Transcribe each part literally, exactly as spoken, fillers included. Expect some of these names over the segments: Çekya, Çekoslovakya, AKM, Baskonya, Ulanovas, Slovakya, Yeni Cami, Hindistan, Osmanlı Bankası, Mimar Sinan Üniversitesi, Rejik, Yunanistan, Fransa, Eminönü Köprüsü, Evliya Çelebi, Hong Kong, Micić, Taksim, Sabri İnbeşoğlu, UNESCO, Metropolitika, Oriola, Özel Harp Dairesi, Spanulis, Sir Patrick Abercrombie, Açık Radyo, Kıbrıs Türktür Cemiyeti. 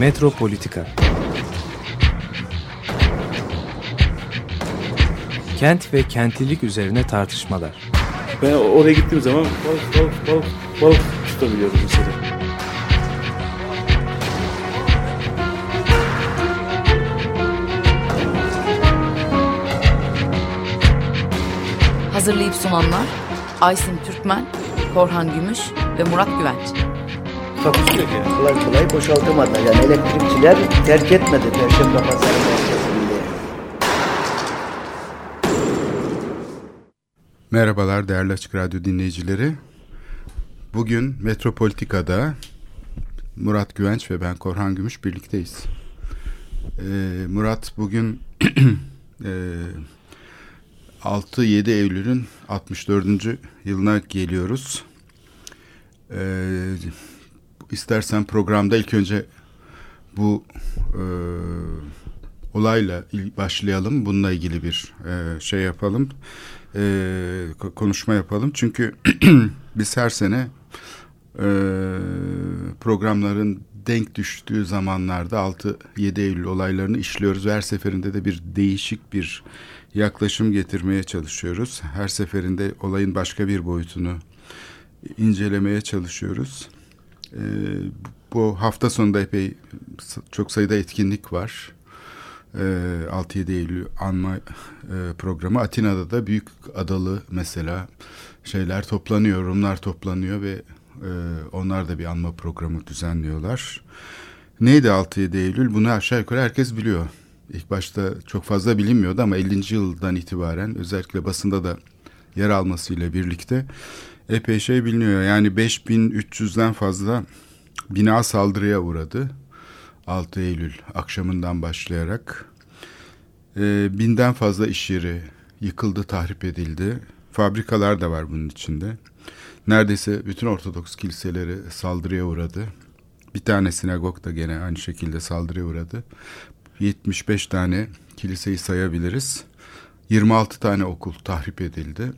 Metropolitika. Kent ve kentlilik üzerine tartışmalar. Ben oraya gittiğim zaman balık balık balık balık tutabiliyorum mesela. Hazırlayıp sunanlar Aysin Türkmen, Korhan Gümüş ve Murat Güvenç. Takusuyor ki. Kolay kolay boşaltamadı. Yani elektrikçiler terk etmedi Perşembe Pazarı merkezinde. Merhabalar değerli Açık Radyo dinleyicileri. Bugün Metropolitika'da Murat Güvenç ve ben Korhan Gümüş birlikteyiz. Ee, Murat bugün altı yedi Eylül'ün altmış dördüncü yılına geliyoruz. Ee, İstersen programda ilk önce bu e, olayla başlayalım. Bununla ilgili bir e, şey yapalım, e, konuşma yapalım. Çünkü biz her sene e, programların denk düştüğü zamanlarda altı yedi Eylül olaylarını işliyoruz. Ve her seferinde de bir değişik bir yaklaşım getirmeye çalışıyoruz. Her seferinde olayın başka bir boyutunu incelemeye çalışıyoruz. Ee, bu hafta sonunda epey çok sayıda etkinlik var. Ee, altı yedi Eylül anma e, programı. Atina'da da Büyük Adalı mesela şeyler toplanıyor, Rumlar toplanıyor ve e, onlar da bir anma programı düzenliyorlar. Neydi altı yedi Eylül? Bunu aşağı yukarı herkes biliyor. İlk başta çok fazla bilinmiyordu ama ellinci yıldan itibaren özellikle basında da yer almasıyla birlikte epey şey biliniyor. Yani beş bin üç yüzden fazla bina saldırıya uğradı. altı Eylül akşamından başlayarak. E, binden fazla iş yeri yıkıldı, tahrip edildi. Fabrikalar da var bunun içinde. Neredeyse bütün Ortodoks kiliseleri saldırıya uğradı. Bir tane sinagog da gene aynı şekilde saldırıya uğradı. yetmiş beş tane kiliseyi sayabiliriz. yirmi altı tane okul tahrip edildi.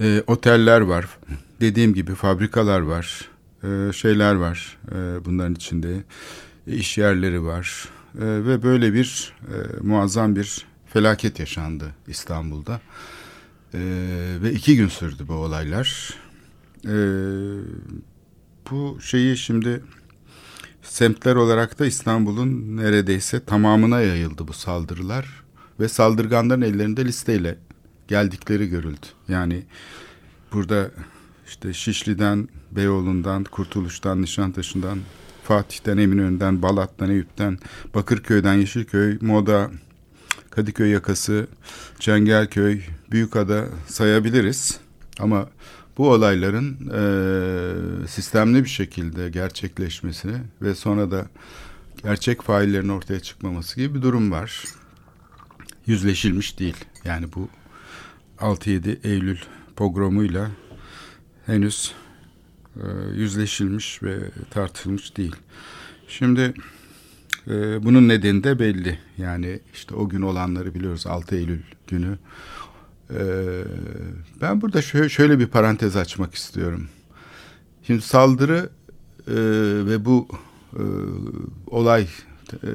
E, oteller var, dediğim gibi fabrikalar var, e, şeyler var, e, bunların içinde e, iş yerleri var e, ve böyle bir e, muazzam bir felaket yaşandı İstanbul'da e, ve iki gün sürdü bu olaylar. E, bu şeyi şimdi semtler olarak da İstanbul'un neredeyse tamamına yayıldı bu saldırılar ve saldırganların ellerinde listeyle geldikleri görüldü. Yani burada işte Şişli'den, Beyoğlu'ndan, Kurtuluş'tan, Nişantaşı'ndan, Fatih'ten, Eminönü'nden, Balat'tan, Eyüp'ten, Bakırköy'den, Yeşilköy, Moda, Kadıköy yakası, Çengelköy, Büyükada sayabiliriz. Ama bu olayların e, sistemli bir şekilde gerçekleşmesini ve sonra da gerçek faillerin ortaya çıkmaması gibi bir durum var. Yüzleşilmiş değil. Yani bu altı yedi Eylül pogromuyla henüz e, yüzleşilmiş ve tartışılmış değil. Şimdi e, bunun nedeni de belli. Yani işte o gün olanları biliyoruz, altı Eylül günü. E, ben burada şö- şöyle bir parantez açmak istiyorum. Şimdi saldırı e, ve bu e, olay... E,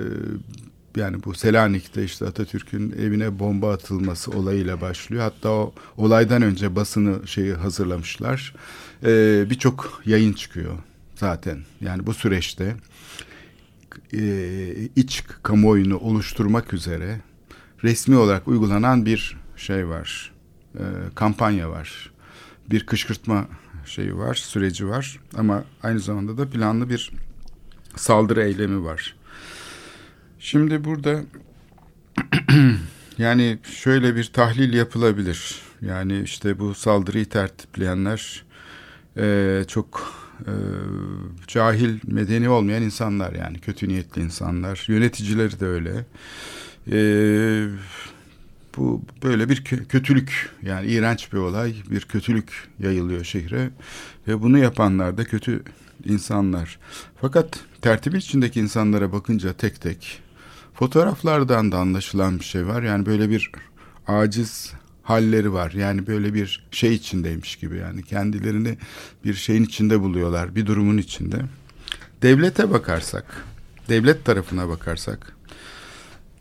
Yani bu Selanik'te işte Atatürk'ün evine bomba atılması olayıyla başlıyor. Hatta o olaydan önce basını şeyi hazırlamışlar. Ee, birçok yayın çıkıyor zaten. Yani bu süreçte e, iç kamuoyunu oluşturmak üzere resmi olarak uygulanan bir şey var. E, kampanya var. Bir kışkırtma şeyi var, süreci var. Ama aynı zamanda da planlı bir saldırı eylemi var. Şimdi burada yani şöyle bir tahlil yapılabilir. Yani işte bu saldırıyı tertipleyenler e, çok e, cahil, medeni olmayan insanlar, yani kötü niyetli insanlar. Yöneticileri de öyle. E, bu böyle bir kötülük, yani iğrenç bir olay, bir kötülük yayılıyor şehre ve bunu yapanlar da kötü insanlar. Fakat tertibi içindeki insanlara bakınca tek tek fotoğraflardan da anlaşılan bir şey var. Yani böyle bir aciz halleri var. Yani böyle bir şey içindeymiş gibi. Yani kendilerini bir şeyin içinde buluyorlar. Bir durumun içinde. Devlete bakarsak, devlet tarafına bakarsak,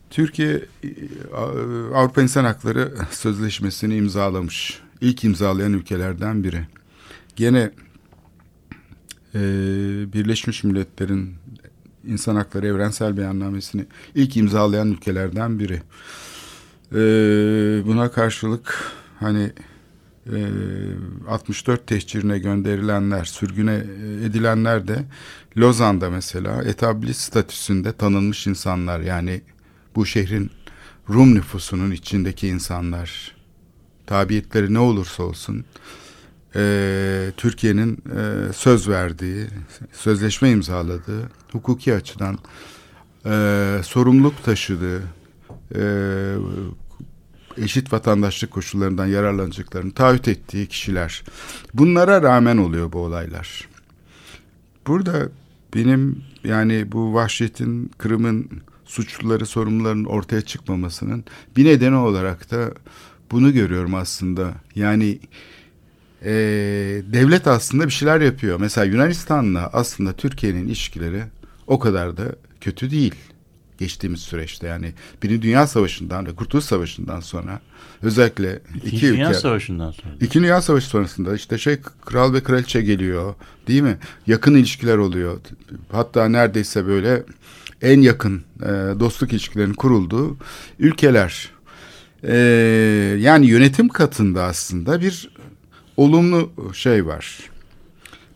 Türkiye Avrupa İnsan Hakları Sözleşmesi'ni imzalamış. İlk imzalayan ülkelerden biri. Gene e, Birleşmiş Milletler'in İnsan Hakları Evrensel Beyannamesi'ni ilk imzalayan ülkelerden biri. E, buna karşılık hani e, altmış dört tehcirine gönderilenler, sürgüne edilenler de Lozan'da mesela etabli statüsünde tanınmış insanlar, yani bu şehrin Rum nüfusunun içindeki insanlar, tabiyetleri ne olursa olsun e, Türkiye'nin e, söz verdiği, sözleşme imzaladığı, hukuki açıdan e, sorumluluk taşıdığı, e, eşit vatandaşlık koşullarından yararlanacaklarını taahhüt ettiği kişiler. Bunlara rağmen oluyor bu olaylar. Burada benim yani bu vahşetin, Kırım'ın suçluları, sorumluların ortaya çıkmamasının bir nedeni olarak da bunu görüyorum aslında. Yani e, devlet aslında bir şeyler yapıyor. Mesela Yunanistan'la aslında Türkiye'nin ilişkileri o kadar da kötü değil. Geçtiğimiz süreçte, yani Birinci Dünya Savaşı'ndan ve Kurtuluş Savaşı'ndan sonra, özellikle iki, iki Dünya ülke, Savaşı'ndan sonra. İkinci Dünya Savaşı sonrasında işte şey kral ve kraliçe geliyor, değil mi? Yakın ilişkiler oluyor. Hatta neredeyse böyle en yakın e, dostluk ilişkilerinin kurulduğu ülkeler. Ee, yani yönetim katında aslında bir olumlu şey var.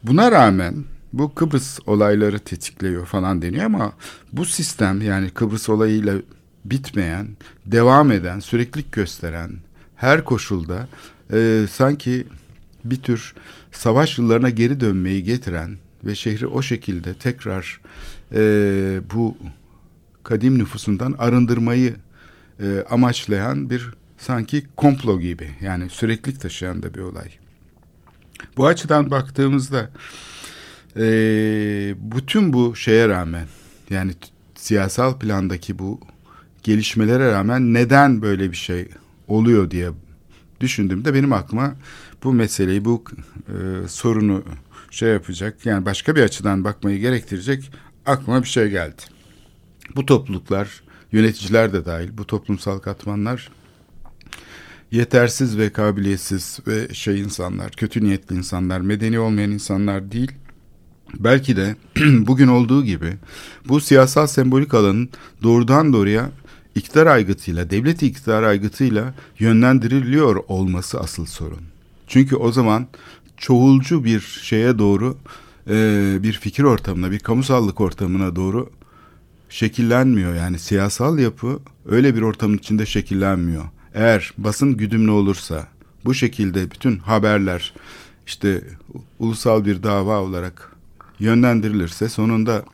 Buna rağmen bu Kıbrıs olayları tetikliyor falan deniyor ama bu sistem, yani Kıbrıs olayıyla bitmeyen, devam eden, süreklilik gösteren, her koşulda e, sanki bir tür savaş yıllarına geri dönmeyi getiren ve şehri o şekilde tekrar e, bu kadim nüfusundan arındırmayı E, amaçlayan bir sanki komplo gibi, yani süreklilik taşıyan da bir olay. Bu açıdan baktığımızda e, bütün bu şeye rağmen, yani t- siyasal plandaki bu gelişmelere rağmen neden böyle bir şey oluyor diye düşündüğümde benim aklıma bu meseleyi, bu e, sorunu şey yapacak, yani başka bir açıdan bakmayı gerektirecek aklıma bir şey geldi. Bu topluluklar, yöneticiler de dahil, bu toplumsal katmanlar yetersiz ve kabiliyetsiz ve şey insanlar, kötü niyetli insanlar, medeni olmayan insanlar değil. Belki de bugün olduğu gibi bu siyasal sembolik alanın doğrudan doğruya iktidar aygıtıyla, devlet iktidar aygıtıyla yönlendiriliyor olması asıl sorun. Çünkü o zaman çoğulcu bir şeye doğru, bir fikir ortamına, bir kamusallık ortamına doğru şekillenmiyor. Yani siyasal yapı öyle bir ortamın içinde şekillenmiyor. Eğer basın güdümlü olursa, bu şekilde bütün haberler işte ulusal bir dava olarak yönlendirilirse, sonunda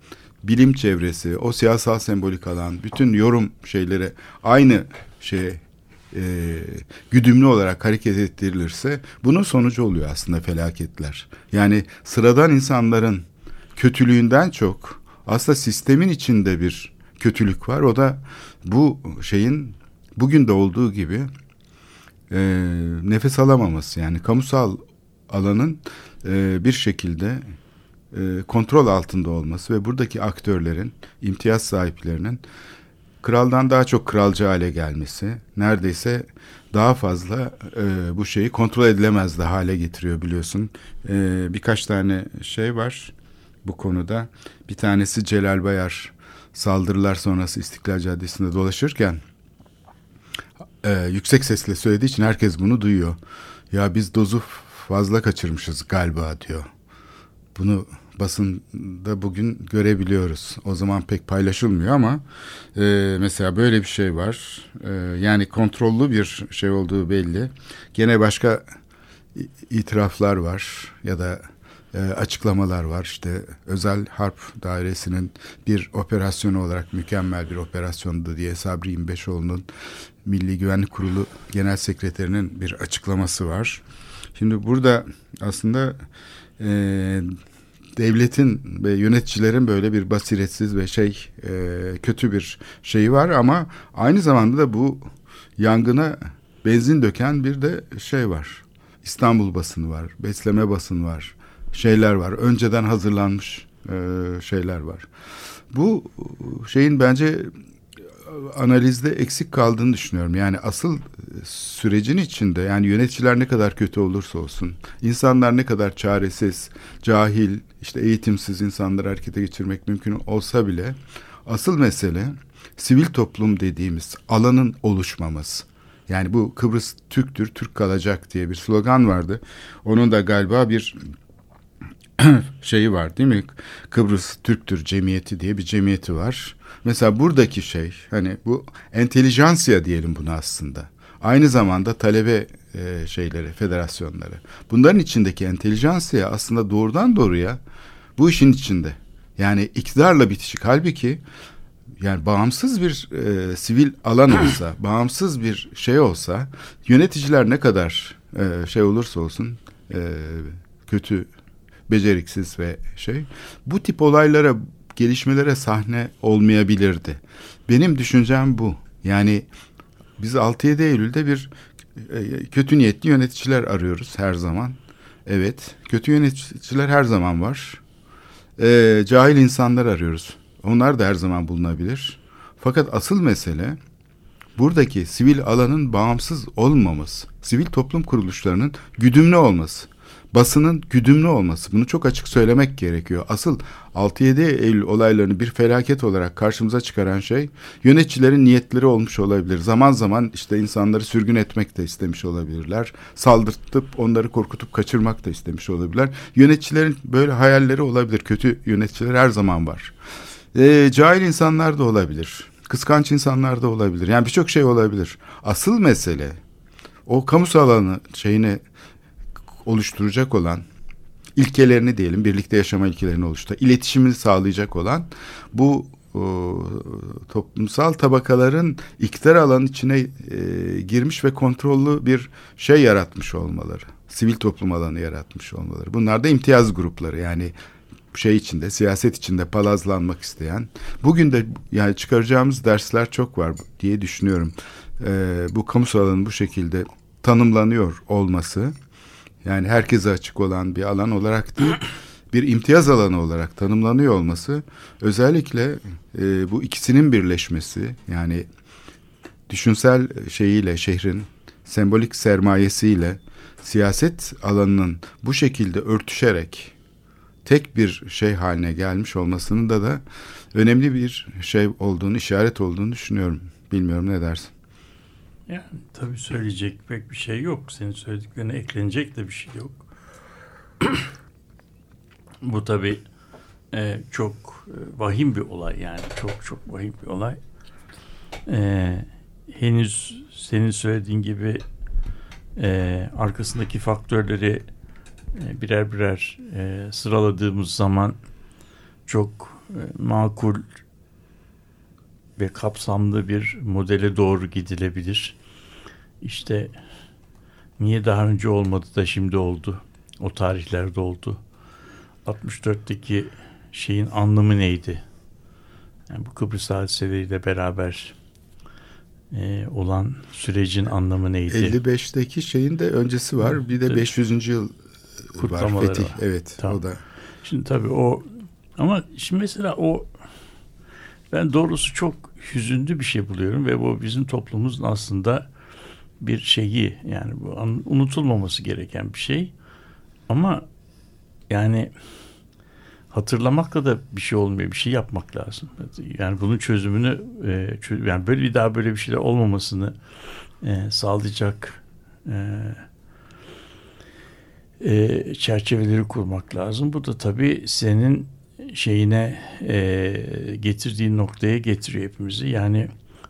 bilim çevresi, o siyasal sembolik alan, bütün yorum şeyleri aynı şeye e, güdümlü olarak hareket ettirilirse, bunun sonucu oluyor aslında felaketler. Yani sıradan insanların kötülüğünden çok aslında sistemin içinde bir kötülük var. O da bu şeyin bugün de olduğu gibi e, nefes alamaması. Yani kamusal alanın e, bir şekilde e, kontrol altında olması ve buradaki aktörlerin, imtiyaz sahiplerinin kraldan daha çok kralcı hale gelmesi, neredeyse daha fazla e, bu şeyi kontrol edilemez de hale getiriyor, biliyorsun. E, birkaç tane şey var bu konuda. Bir tanesi Celal Bayar, saldırılar sonrası İstiklal Caddesi'nde dolaşırken e, yüksek sesle söylediği için herkes bunu duyuyor. Ya biz dozu fazla kaçırmışız galiba diyor. Bunu basında bugün görebiliyoruz. O zaman pek paylaşılmıyor ama e, mesela böyle bir şey var. E, yani kontrollü bir şey olduğu belli. Gene başka itiraflar var ya da E, açıklamalar var. İşte Özel Harp Dairesi'nin bir operasyonu olarak mükemmel bir operasyondu diye Sabri İnbeşoğlu'nun, Milli Güvenlik Kurulu Genel Sekreterinin bir açıklaması var. Şimdi burada aslında e, devletin ve yöneticilerin böyle bir basiretsiz ve şey e, kötü bir şeyi var ama aynı zamanda da bu yangına benzin döken bir de şey var. İstanbul basını var, besleme basını var. Şeyler var. Önceden hazırlanmış şeyler var. Bu şeyin bence analizde eksik kaldığını düşünüyorum. Yani asıl sürecin içinde, yani yöneticiler ne kadar kötü olursa olsun, insanlar ne kadar çaresiz, cahil, işte eğitimsiz insanları harekete geçirmek mümkün olsa bile asıl mesele sivil toplum dediğimiz alanın oluşmaması. Yani bu Kıbrıs Türktür, Türk kalacak diye bir slogan vardı. Onun da galiba bir şeyi var değil mi? Kıbrıs Türktür Cemiyeti diye bir cemiyeti var. Mesela buradaki şey, hani bu entelijansiya diyelim buna aslında. Aynı zamanda talebe e, şeyleri, federasyonları. Bunların içindeki entelijansiya aslında doğrudan doğruya bu işin içinde. Yani iktidarla bitişik. Halbuki yani bağımsız bir e, sivil alan olsa, bağımsız bir şey olsa, yöneticiler ne kadar e, şey olursa olsun e, kötü, beceriksiz ve şey, bu tip olaylara, gelişmelere sahne olmayabilirdi. Benim düşüncem bu. Yani biz altı yedi Eylül'de bir e, kötü niyetli yöneticiler arıyoruz her zaman. Evet, kötü yöneticiler her zaman var. E, cahil insanlar arıyoruz. Onlar da her zaman bulunabilir. Fakat asıl mesele buradaki sivil alanın bağımsız olmaması, sivil toplum kuruluşlarının güdümlü olması, basının güdümlü olması. Bunu çok açık söylemek gerekiyor. Asıl altı yedi Eylül olaylarını bir felaket olarak karşımıza çıkaran şey yöneticilerin niyetleri olmuş olabilir. Zaman zaman işte insanları sürgün etmek de istemiş olabilirler. Saldırtıp onları korkutup kaçırmak da istemiş olabilirler. Yöneticilerin böyle hayalleri olabilir. Kötü yöneticiler her zaman var. E, cahil insanlar da olabilir. Kıskanç insanlar da olabilir. Yani birçok şey olabilir. Asıl mesele o kamusal alanı şeyini oluşturacak olan ilkelerini diyelim, birlikte yaşama ilkelerini oluşturacak, iletişimini sağlayacak olan bu o, toplumsal tabakaların iktidar alanı içine e, girmiş ve kontrollü bir şey yaratmış olmaları. Sivil toplum alanı yaratmış olmaları. Bunlar da imtiyaz grupları, yani şey içinde, siyaset içinde palazlanmak isteyen. Bugün de yani çıkaracağımız dersler çok var diye düşünüyorum. Ee, bu kamusal alanın bu şekilde tanımlanıyor olması, yani herkese açık olan bir alan olarak değil, bir imtiyaz alanı olarak tanımlanıyor olması, özellikle e, bu ikisinin birleşmesi, yani düşünsel şeyiyle, şehrin sembolik sermayesiyle siyaset alanının bu şekilde örtüşerek tek bir şey haline gelmiş olmasının da da önemli bir şey olduğunu, işaret olduğunu düşünüyorum. Bilmiyorum, ne dersin? Yani tabii söyleyecek pek bir şey yok. Senin söylediklerine eklenecek de bir şey yok. Bu tabii e, çok e, vahim bir olay, yani çok çok vahim bir olay. E, henüz senin söylediğin gibi e, arkasındaki faktörleri birer birer e, sıraladığımız zaman çok e, makul ve kapsamlı bir modele doğru gidilebilir. İşte niye daha önce olmadı da şimdi oldu? O tarihlerde oldu. altmış dörtteki şeyin anlamı neydi? Yani bu Kıbrıs hadiseleriyle beraber Ee, olan sürecin anlamı neydi? elli beşteki şeyin de öncesi var. Bir de beş yüzüncü yıl kutlamaları var. Fetih. Var. Evet, tamam. O da. Şimdi tabii o, ama şimdi mesela o, ben doğrusu çok hüzünlü bir şey buluyorum ve bu bizim toplumumuzun aslında bir şeyi, yani bu unutulmaması gereken bir şey. Ama yani hatırlamakla da bir şey olmuyor. Bir şey yapmak lazım. Yani bunun çözümünü, yani böyle bir daha böyle bir şeyler olmamasını sağlayacak çerçeveleri kurmak lazım. Bu da tabii senin şeyine getirdiğin noktaya getiriyor hepimizi. Yani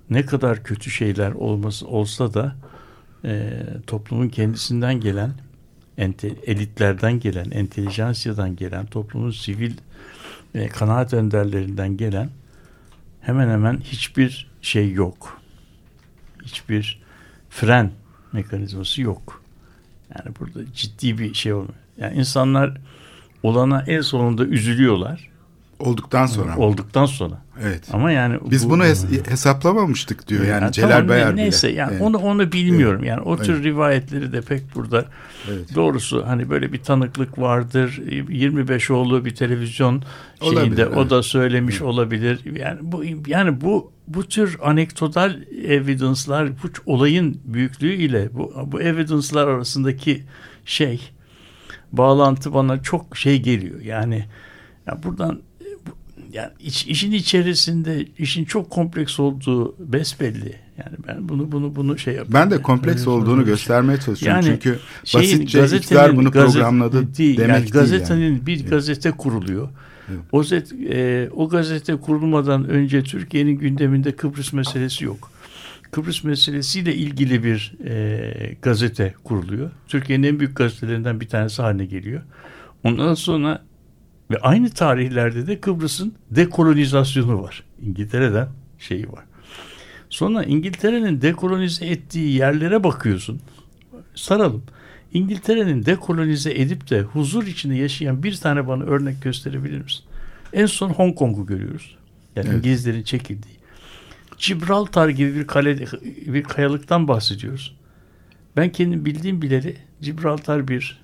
ne kadar kötü şeyler olması olsa da toplumun kendisinden gelen, Ente, elitlerden gelen, entelijansiyadan gelen, toplumun sivil e, kanaat önderlerinden gelen hemen hemen hiçbir şey yok. Hiçbir fren mekanizması yok. Yani burada ciddi bir şey olmuyor. Yani insanlar olana en sonunda üzülüyorlar. Olduktan sonra. Olduktan sonra. Evet. Ama yani biz bu, bunu hes- hesaplamamıştık diyor yani, yani Celal tamam, Bayar neyse, bile. Yani evet. onu onu bilmiyorum. Evet. Yani o tür evet. rivayetleri de pek burada evet. doğrusu hani böyle bir tanıklık vardır. yirmi beşoğlu bir televizyon şeyinde olabilir, o evet. da söylemiş evet. olabilir. Yani bu yani bu bu tür anekdotal evidence'lar bu olayın büyüklüğü ile bu bu evidence'lar arasındaki şey bağlantı bana çok şey geliyor. Yani ya buradan yani iş, işin içerisinde işin çok kompleks olduğu besbelli. Yani ben bunu bunu bunu şey yapıyorum. Ben de yani, kompleks olduğunu göstermeye çalışıyorum. Yani çünkü şeyin, basitçe iktidar bunu gazet, programladı değil, demek yani, değil. Gazetenin yani. Bir gazete kuruluyor. Evet. O, zet, e, o gazete kurulmadan önce Türkiye'nin gündeminde Kıbrıs meselesi yok. Kıbrıs meselesiyle ilgili bir e, gazete kuruluyor. Türkiye'nin en büyük gazetelerinden bir tanesi haline geliyor. Ondan sonra ve aynı tarihlerde de Kıbrıs'ın dekolonizasyonu var. İngiltere'den şeyi var. Sonra İngiltere'nin dekolonize ettiği yerlere bakıyorsun. Saralım. İngiltere'nin dekolonize edip de huzur içinde yaşayan bir tane bana örnek gösterebilir misin? En son Hong Kong'u görüyoruz. Yani evet. İngilizlerin çekildiği. Gibraltar gibi bir kale, bir kayalıktan bahsediyoruz. Ben kendim bildiğim bileli Gibraltar bir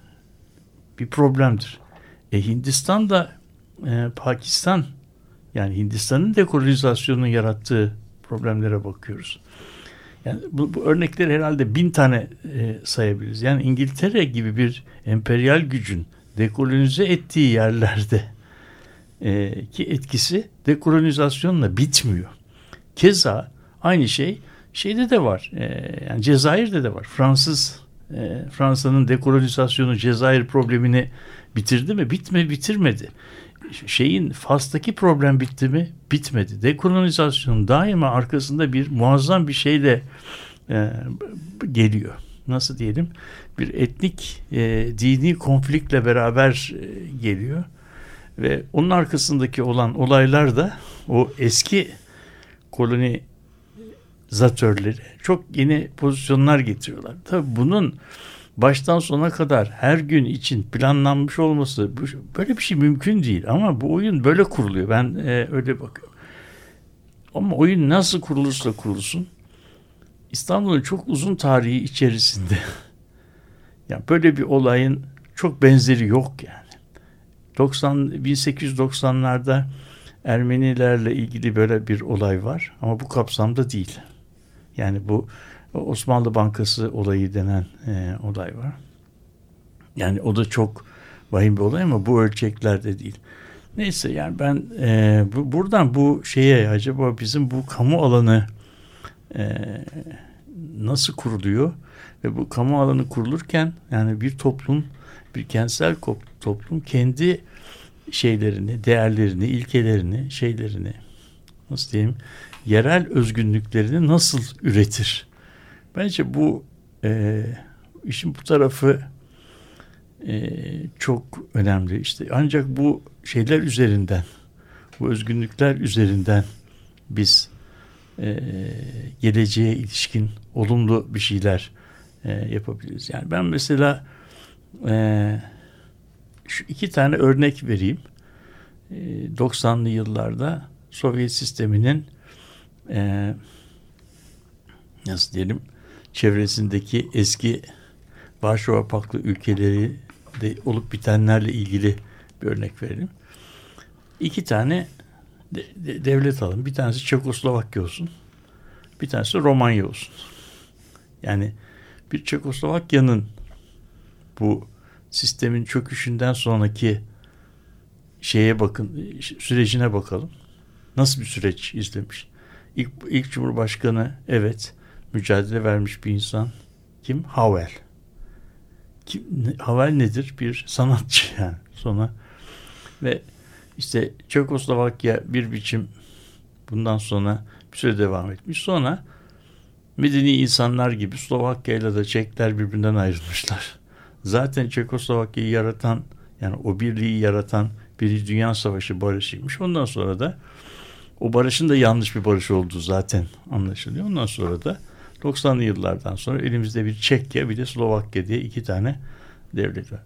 bir problemdir. E Hindistan da e, Pakistan yani Hindistan'ın dekolonizasyonunun yarattığı problemlere bakıyoruz. Yani bu, bu örnekleri herhalde bin tane e, sayabiliriz. Yani İngiltere gibi bir emperyal gücün dekolonize ettiği yerlerde e, ki etkisi dekolonizasyonla bitmiyor. Keza aynı şey şeyde de var. E, yani Cezayir'de de var. Fransız e, Fransa'nın dekolonizasyonu Cezayir problemini bitirdi mi? Bitme bitirmedi. Şeyin Fas'taki problem bitti mi? Bitmedi. Dekolonizasyon daima arkasında bir muazzam bir şeyle e, geliyor. Nasıl diyelim? Bir etnik e, dini konfliktle beraber e, geliyor. Ve onun arkasındaki olan olaylar da o eski kolonizatörleri çok yeni pozisyonlar getiriyorlar. Tabii bunun baştan sona kadar her gün için planlanmış olması böyle bir şey mümkün değil. Ama bu oyun böyle kuruluyor. Ben e, öyle bakıyorum. Ama oyun nasıl kurulursa kurulsun İstanbul'un çok uzun tarihi içerisinde yani böyle bir olayın çok benzeri yok yani. doksan bin sekiz yüz doksanlarda Ermenilerle ilgili böyle bir olay var ama bu kapsamda değil. Yani bu Osmanlı Bankası olayı denen e, olay var. Yani o da çok vahim bir olay ama bu ölçeklerde değil. Neyse yani ben e, bu, buradan bu şeye acaba bizim bu kamu alanı e, nasıl kuruluyor ve bu kamu alanı kurulurken yani bir toplum, bir kentsel toplum kendi şeylerini, değerlerini, ilkelerini, şeylerini nasıl diyeyim yerel özgünlüklerini nasıl üretir? Bence bu e, işin bu tarafı e, çok önemli. İşte ancak bu şeyler üzerinden, bu özgünlükler üzerinden biz e, geleceğe ilişkin olumlu bir şeyler e, yapabiliriz. Yani ben mesela e, şu iki tane örnek vereyim. E, doksanlı yıllarda Sovyet sisteminin e, nasıl diyelim çevresindeki eski Varşova Paktı ülkeleri de olup bitenlerle ilgili bir örnek verelim. İki tane de, de, devlet alalım. Bir tanesi Çekoslovakya olsun. Bir tanesi Romanya olsun. Yani bir Çekoslovakya'nın bu sistemin çöküşünden sonraki şeye bakın, sürecine bakalım. Nasıl bir süreç izlemiş? İlk, ilk Cumhurbaşkanı evet mücadele vermiş bir insan kim? Havel. Kim, Havel nedir? Bir sanatçı yani sonra. Ve işte Çekoslovakya bir biçim bundan sonra bir süre devam etmiş. Sonra medeni insanlar gibi Slovakya ile de Çekler birbirinden ayrılmışlar. Zaten Çekoslovakya'yı yaratan yani o birliği yaratan Birinci Dünya Savaşı barışıymış. Ondan sonra da o barışın da yanlış bir barış olduğu zaten anlaşılıyor. Ondan sonra da doksanlı yıllardan sonra elimizde bir Çekya bir de Slovakya diye iki tane devlet var.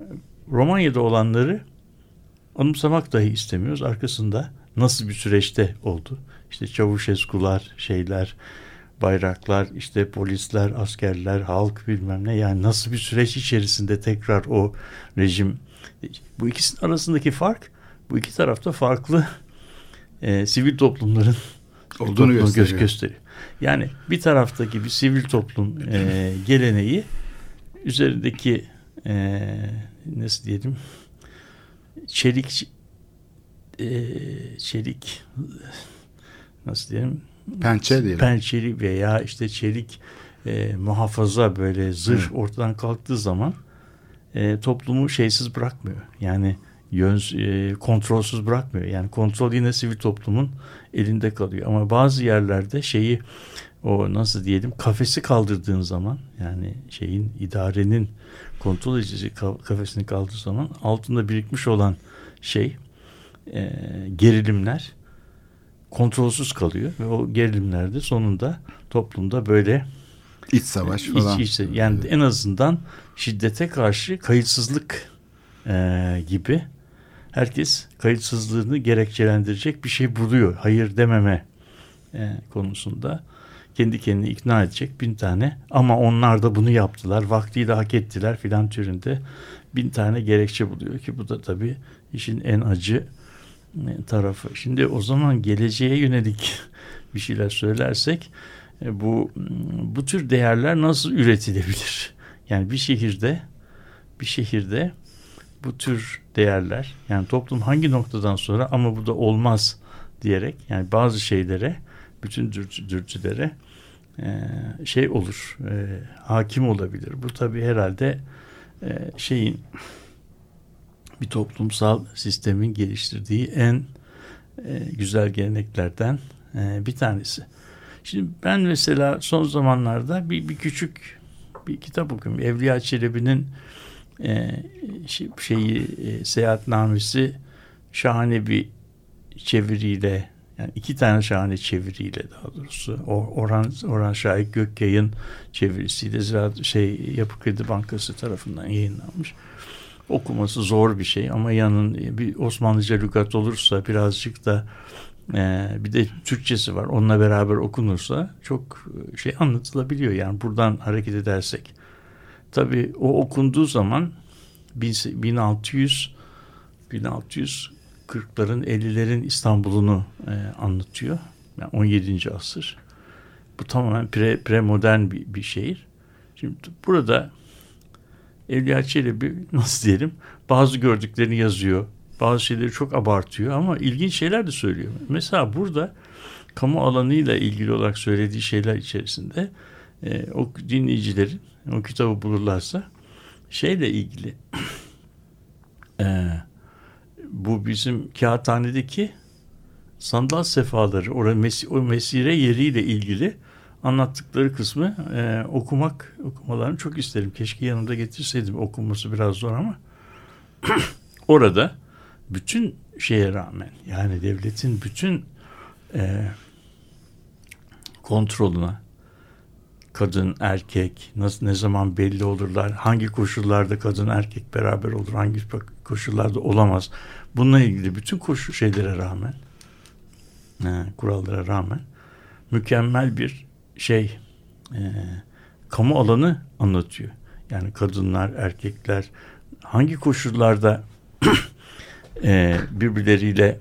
Romanya'da olanları anımsamak dahi istemiyoruz. Arkasında nasıl bir süreçte oldu? İşte Çavuşeskular, şeyler, bayraklar, işte polisler, askerler, halk bilmem ne. Yani nasıl bir süreç içerisinde tekrar o rejim. Bu ikisinin arasındaki fark, bu iki tarafta farklı e, sivil toplumların olduğunu gösteriyor. gösteriyor. Yani bir taraftaki bir sivil toplum e, geleneği üzerindeki e, nasıl diyelim çelik e, çelik nasıl diyelim pençe diyelim. Pençeli veya işte çelik e, muhafaza böyle zırh Hı. ortadan kalktığı zaman e, toplumu şeysiz bırakmıyor. Yani yön, e, kontrolsüz bırakmıyor. Yani kontrol yine sivil toplumun elinde kalıyor. Ama bazı yerlerde şeyi o nasıl diyelim kafesi kaldırdığın zaman yani şeyin idarenin kontrol edici kafesini kaldığı zaman altında birikmiş olan şey e, gerilimler kontrolsüz kalıyor ve o gerilimlerde sonunda toplumda böyle iç savaş falan. Iç, iç, yani en azından şiddete karşı kayıtsızlık e, gibi herkes kayıtsızlığını gerekçelendirecek bir şey buluyor. Hayır dememe e, konusunda kendi kendini ikna edecek bin tane ama onlar da bunu yaptılar, vaktiyle hak ettiler filan türünde bin tane gerekçe buluyor ki bu da tabii işin en acı tarafı. Şimdi o zaman geleceğe yönelik bir şeyler söylersek bu bu tür değerler nasıl üretilebilir? Yani bir şehirde bir şehirde bu tür değerler yani toplum hangi noktadan sonra ama bu da olmaz diyerek yani bazı şeylere bütün dürtü, dürtülere şey olur hakim olabilir. Bu tabii herhalde şeyin bir toplumsal sistemin geliştirdiği en e, güzel geleneklerden e, bir tanesi. Şimdi ben mesela son zamanlarda bir, bir küçük bir kitap okuyorum. Evliya Çelebi'nin e, şey, şeyi e, seyahatnamesi şahane bir çeviriyle yani iki tane şahane çeviriyle daha doğrusu Orhan Orhan Şahik Gökkaya'nın çevirisiyle ziraat şey Yapı Kredi Bankası tarafından yayınlanmış. Okuması zor bir şey ama yanın bir Osmanlıca lügat olursa birazcık da e, bir de Türkçesi var. Onunla beraber okunursa çok şey anlatılabiliyor. Yani buradan hareket edersek. Tabii o okunduğu zaman bin altı yüz bin altı yüz kırkların ellilerin İstanbul'unu e, anlatıyor. Yani on yedinci asır. Bu tamamen pre, premodern bir, bir şehir. Şimdi burada Evliya Çelebi nasıl diyelim bazı gördüklerini yazıyor. Bazı şeyleri çok abartıyor ama ilginç şeyler de söylüyor. Mesela burada kamu alanıyla ilgili olarak söylediği şeyler içerisinde e, o dinleyicilerin o kitabı bulurlarsa şeyle ilgili e, bu bizim kağıthanedeki sandal sefaları o, mes- o mesire yeriyle ilgili anlattıkları kısmı e, okumak okumalarını çok isterim. Keşke yanımda getirseydim. Okunması biraz zor ama orada bütün şeye rağmen yani devletin bütün e, kontroluna kadın, erkek nasıl ne zaman belli olurlar, hangi koşullarda kadın, erkek beraber olur, hangi koşullarda olamaz. Bununla ilgili bütün koşu şeylere rağmen e, kurallara rağmen mükemmel bir şey e, kamu alanı anlatıyor. Yani kadınlar, erkekler hangi koşullarda e, birbirleriyle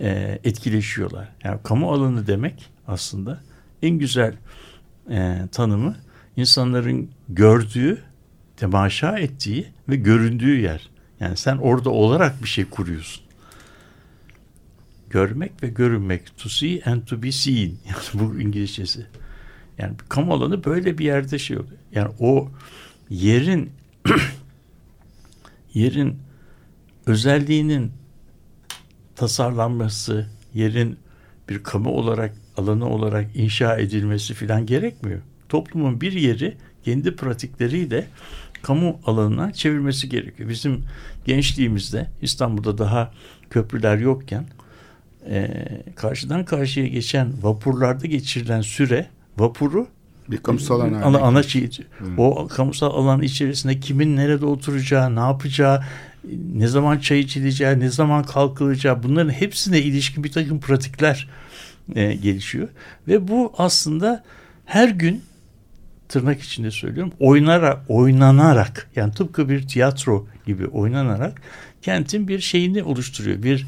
e, etkileşiyorlar. Yani kamu alanı demek aslında en güzel e, tanımı insanların gördüğü, temaşa ettiği ve göründüğü yer. Yani sen orada olarak bir şey kuruyorsun. Görmek ve görünmek. To see and to be seen. Yani bu İngilizcesi. Yani kamu alanı böyle bir yerde şey oluyor. Yani o yerin yerin özelliğinin tasarlanması, yerin bir kamu olarak, alanı olarak inşa edilmesi filan gerekmiyor. Toplumun bir yeri kendi pratikleriyle kamu alanına çevirmesi gerekiyor. Bizim gençliğimizde İstanbul'da daha köprüler yokken Ee, karşıdan karşıya geçen vapurlarda geçirilen süre vapuru Bir kamusal alan. Ana, ana şey, hmm. O kamusal alan içerisinde kimin nerede oturacağı, ne yapacağı, ne zaman çay içileceği, ne zaman kalkılacağı, bunların hepsine ilişkin bir takım pratikler e, gelişiyor. Ve bu aslında her gün, tırnak içinde söylüyorum, oynarak, oynanarak, yani tıpkı bir tiyatro gibi oynanarak kentin bir şeyini oluşturuyor, bir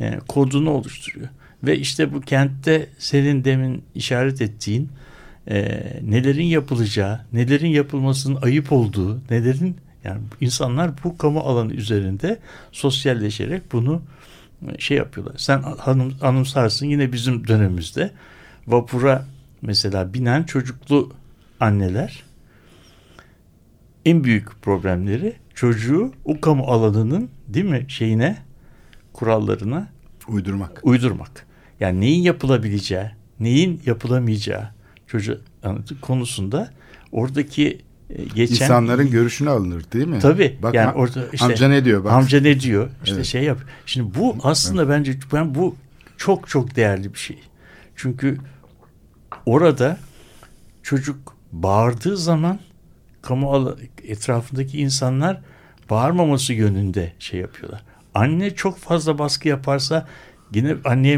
e, kodunu oluşturuyor. Ve işte bu kentte senin demin işaret ettiğin e, nelerin yapılacağı, nelerin yapılmasının ayıp olduğu, nelerin, yani insanlar bu kamu alanı üzerinde sosyalleşerek bunu şey yapıyorlar. Sen hanım, anımsarsın yine bizim dönemimizde vapura mesela binen çocuklu anneler en büyük problemleri çocuğu o kamu alanının değil mi şeyine, kurallarına uydurmak. Uydurmak. Yani neyin yapılabileceği, neyin yapılamayacağı çocuk konusunda oradaki geçen insanların görüşünü alınır değil mi? Tabii. Bak, yani orada işte amca ne diyor? Bak. Amca ne diyor? İşte evet. şey yap. Şimdi bu aslında evet. bence ben bu çok çok değerli bir şey. Çünkü orada çocuk bağırdığı zaman kamu al- etrafındaki insanlar bağırmaması yönünde şey yapıyorlar. Anne çok fazla baskı yaparsa yine anneye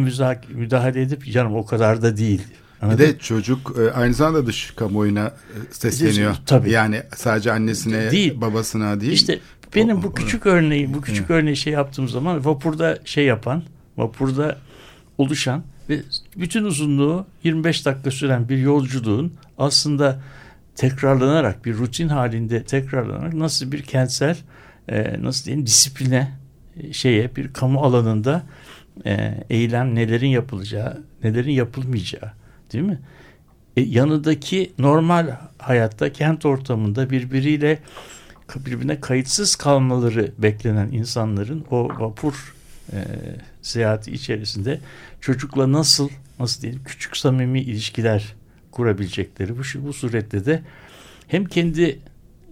müdahale edip canım o kadar da değil. Anladın? Bir de çocuk aynı zamanda dış kamuoyuna sesleniyor. Tabii. Yani sadece annesine, değil. babasına değil. İşte benim bu küçük örneği, bu küçük örneği şey yaptığım zaman vapurda şey yapan, vapurda oluşan ve bütün uzunluğu yirmi beş dakika süren bir yolculuğun aslında tekrarlanarak, bir rutin halinde tekrarlanarak nasıl bir kentsel, nasıl diyeyim, disipline, şeye, bir kamu alanında eylem, nelerin yapılacağı, nelerin yapılmayacağı, değil mi? E, yanındaki normal hayatta, kent ortamında birbiriyle birbirine kayıtsız kalmaları beklenen insanların o vapur e, seyahati içerisinde çocukla nasıl nasıl diyeyim küçük samimi ilişkiler kurabilecekleri, bu bu suretle de hem kendi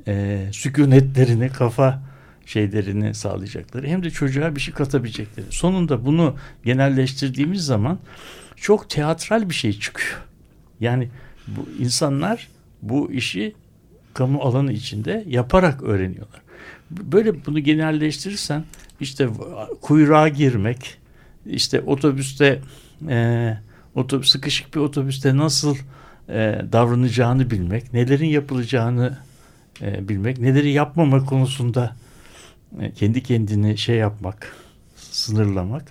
e, sükunetlerini, kafa şeylerini sağlayacakları, hem de çocuğa bir şey katabilecekleri. Sonunda bunu genelleştirdiğimiz zaman çok teatral bir şey çıkıyor. Yani bu insanlar bu işi kamu alanı içinde yaparak öğreniyorlar. Böyle bunu genelleştirirsen işte kuyruğa girmek, işte otobüste e, otobüs, sıkışık bir otobüste nasıl e, davranacağını bilmek, nelerin yapılacağını e, bilmek, neleri yapmama konusunda e, kendi kendini şey yapmak, sınırlamak.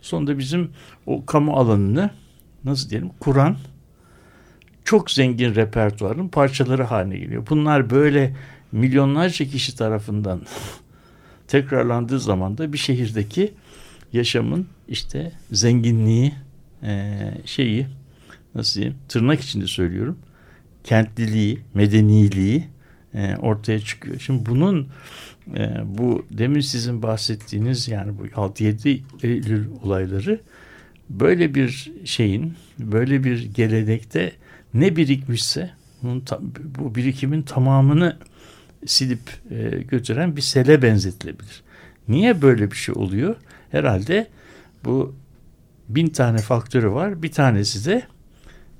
Sonunda bizim o kamu alanını nasıl diyelim kuran çok zengin repertuarın parçaları haline geliyor. Bunlar böyle milyonlarca kişi tarafından tekrarlandığı zaman da bir şehirdeki yaşamın işte zenginliği şeyi nasıl diyeyim tırnak içinde söylüyorum kentliliği, medeniliği ortaya çıkıyor. Şimdi bunun Ee, bu demin sizin bahsettiğiniz yani bu altı yedi Eylül olayları böyle bir şeyin, böyle bir gelenekte ne birikmişse bunun ta, bu birikimin tamamını silip e, götüren bir sele benzetilebilir. Niye böyle bir şey oluyor? Herhalde bu bin tane faktörü var. Bir tanesi de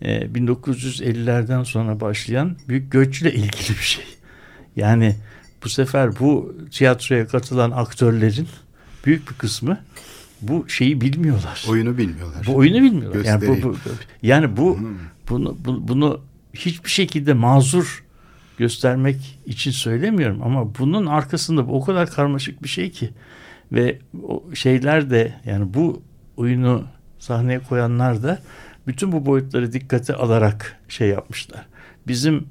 e, bin dokuz yüz ellilerden sonra başlayan büyük göçle ilgili bir şey. Yani bu sefer bu tiyatroya katılan aktörlerin büyük bir kısmı bu şeyi bilmiyorlar. Oyunu bilmiyorlar. Bu oyunu bilmiyorlar. Göstereyim. Yani bu, bu yani bu hmm. bunu bu, bunu hiçbir şekilde mazur göstermek için söylemiyorum ama bunun arkasında o kadar karmaşık bir şey ki ve o şeyler de yani bu oyunu sahneye koyanlar da bütün bu boyutları dikkate alarak şey yapmışlar. Bizim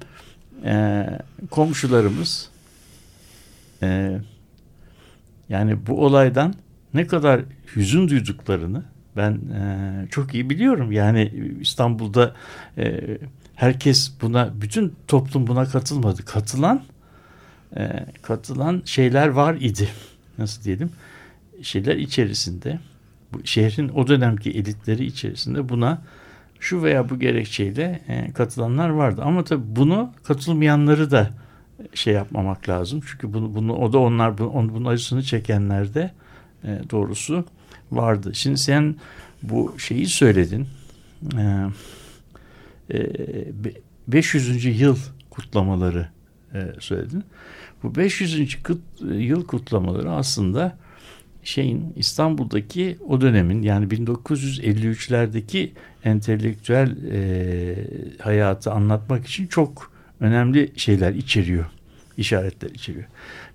e, komşularımız Ee, yani bu olaydan ne kadar hüzün duyduklarını ben e, çok iyi biliyorum. Yani İstanbul'da e, herkes buna, bütün toplum buna katılmadı. Katılan e, katılan şeyler var idi. Nasıl diyelim? Şeyler içerisinde, bu şehrin o dönemki elitleri içerisinde buna şu veya bu gerekçeyle e, katılanlar vardı. Ama tabii bunu katılmayanları da şey yapmamak lazım. Çünkü bunu, bunu o da onlar bunun, bunun acısını çekenler de e, doğrusu vardı. Şimdi sen bu şeyi söyledin. E, e, beş yüzüncü yıl kutlamaları e, söyledin. Bu beş yüzüncü kıt, yıl kutlamaları aslında şeyin, İstanbul'daki o dönemin, yani bin dokuz yüz elli üçlerdeki entelektüel e, hayatı anlatmak için çok önemli şeyler içeriyor, işaretler içeriyor.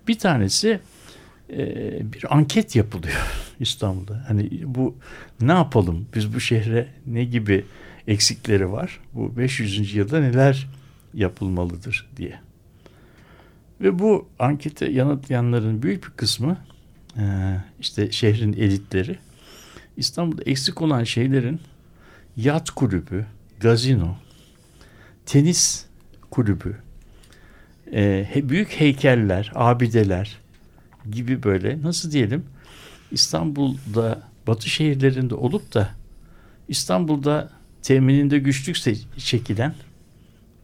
Bir tanesi e, bir anket yapılıyor İstanbul'da. Hani bu ne yapalım, biz bu şehre ne gibi eksikleri var, bu beş yüzüncü yılda neler yapılmalıdır diye. Ve bu ankete yanıtlayanların büyük bir kısmı e, işte şehrin elitleri, İstanbul'da eksik olan şeylerin yat kulübü, gazino, tenis kulübü, e, büyük heykeller, abideler gibi, böyle nasıl diyelim, İstanbul'da, batı şehirlerinde olup da İstanbul'da temininde güçlük çekilen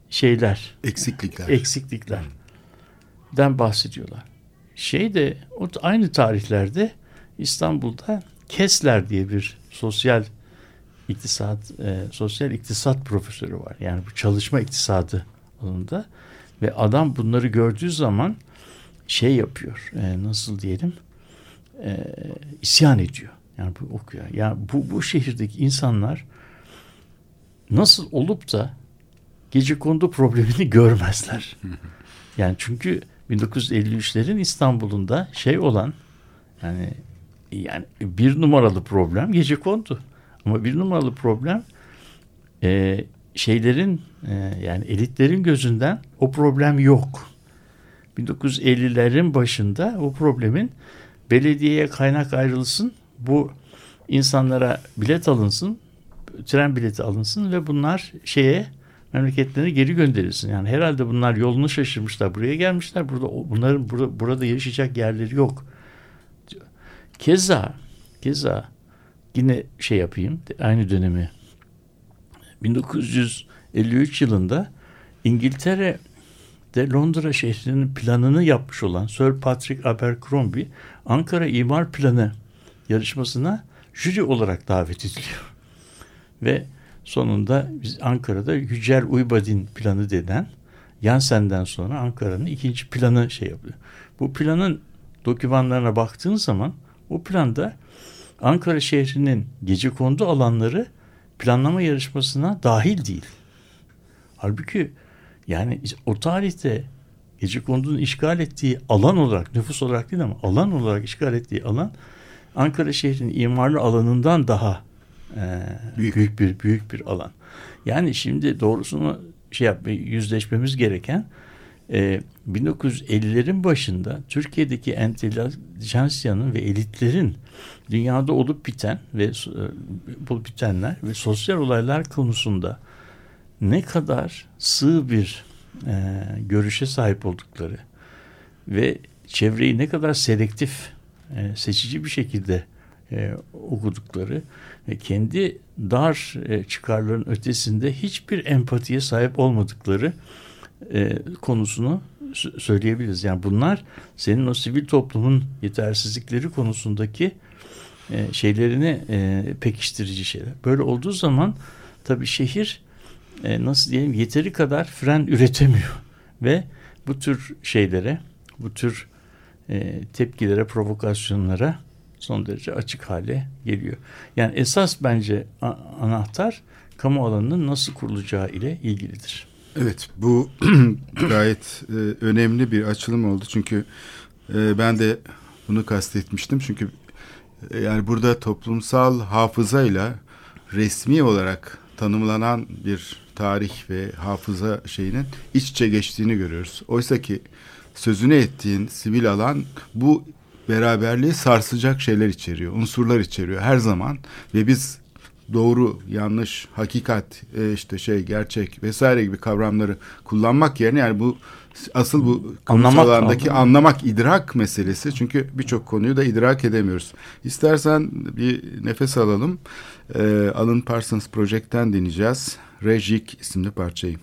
şeyler, eksiklikler, eksikliklerden bahsediyorlar. Şey de o aynı tarihlerde İstanbul'da Kessler diye bir sosyal iktisat e, sosyal iktisat profesörü var. Yani bu çalışma iktisadı alanında ve adam bunları gördüğü zaman şey yapıyor. E, nasıl diyelim? E, isyan ediyor. Yani bu okuyor. Yani bu bu şehirdeki insanlar nasıl olup da gecekondu problemini görmezler? Yani çünkü bin dokuz yüz elli üçlerin İstanbul'unda şey olan, yani yani bir numaralı problem gecekondu. Ama bir numaralı problem e, şeylerin e, yani elitlerin gözünden o problem yok. bin dokuz yüz ellilerin başında o problemin belediyeye kaynak ayrılsın, bu insanlara bilet alınsın, tren bileti alınsın ve bunlar şeye, memleketlerine geri gönderilsin. Yani herhalde bunlar yolunu şaşırmışlar, buraya gelmişler, burada bunların burada, burada yaşayacak yerleri yok diyor. Keza keza yine şey yapayım, aynı dönemi, bin dokuz yüz elli üç yılında İngiltere'de Londra şehrinin planını yapmış olan Sir Patrick Abercrombie Ankara İmar Planı yarışmasına jüri olarak davet ediliyor. Ve sonunda biz Ankara'da Yücel Uybadin planı denen, Jansen'den sonra Ankara'nın ikinci planı şey yapıyor. Bu planın dokümanlarına baktığın zaman o planda Ankara şehrinin gecekondu alanları planlama yarışmasına dahil değil. Halbuki yani o tarihte gecekondunun işgal ettiği alan olarak, nüfus olarak değil ama alan olarak işgal ettiği alan, Ankara şehrinin imarlı alanından daha e, büyük. büyük bir büyük bir alan. Yani şimdi doğrusunu şey yap, yüzleşmemiz gereken e, bin dokuz yüz ellilerin başında Türkiye'deki entelijansiyanın ve elitlerin dünyada olup biten ve olup bitenler ve sosyal olaylar konusunda ne kadar sığ bir e, görüşe sahip oldukları ve çevreyi ne kadar selektif, e, seçici bir şekilde e, okudukları ve kendi dar e, çıkarların ötesinde hiçbir empatiye sahip olmadıkları e, konusunu söyleyebiliriz. Yani bunlar senin o sivil toplumun yetersizlikleri konusundaki e, şeylerini e, pekiştirici şeyler. Böyle olduğu zaman tabii şehir e, nasıl diyelim, yeteri kadar fren üretemiyor ve bu tür şeylere, bu tür e, tepkilere, provokasyonlara son derece açık hale geliyor. Yani esas bence a- anahtar kamu alanının nasıl kurulacağı ile ilgilidir. Evet, bu gayet e, önemli bir açılım oldu. Çünkü e, ben de bunu kastetmiştim. Çünkü e, yani burada toplumsal hafızayla resmi olarak tanımlanan bir tarih ve hafıza şeyinin iç içe geçtiğini görüyoruz. Oysa ki sözünü ettiğin sivil alan bu beraberliği sarsacak şeyler içeriyor, unsurlar içeriyor her zaman ve biz doğru, yanlış, hakikat, işte şey, gerçek vesaire gibi kavramları kullanmak yerine, yani bu asıl bu kamusal alandaki anlamak, idrak meselesi. Çünkü birçok konuyu da idrak edemiyoruz. İstersen bir nefes alalım. Ee, Alan Parsons Project'ten dinleyeceğiz Rejik isimli parçayı.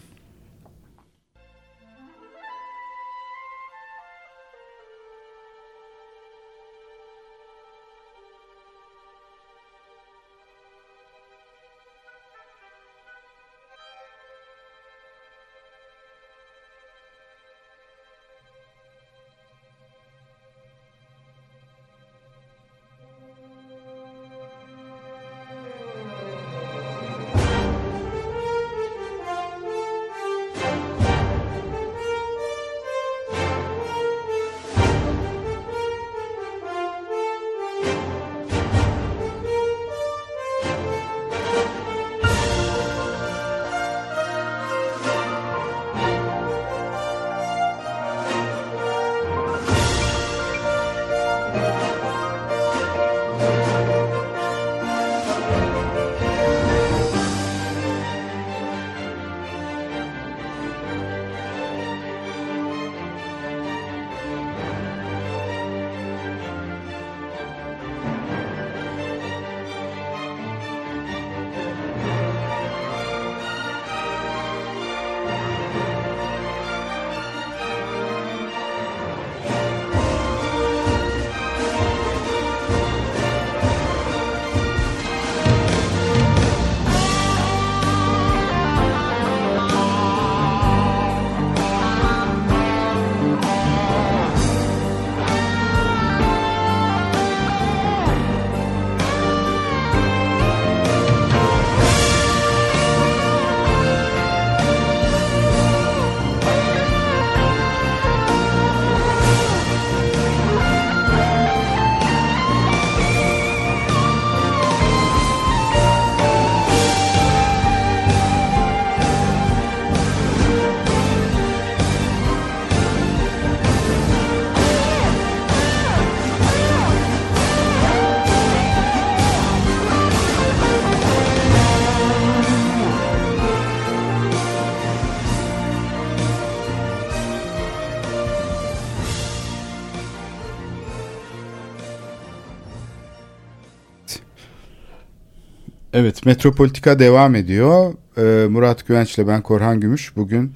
Evet, Metropolitika devam ediyor. Ee, Murat Güvenç ile ben Korhan Gümüş. Bugün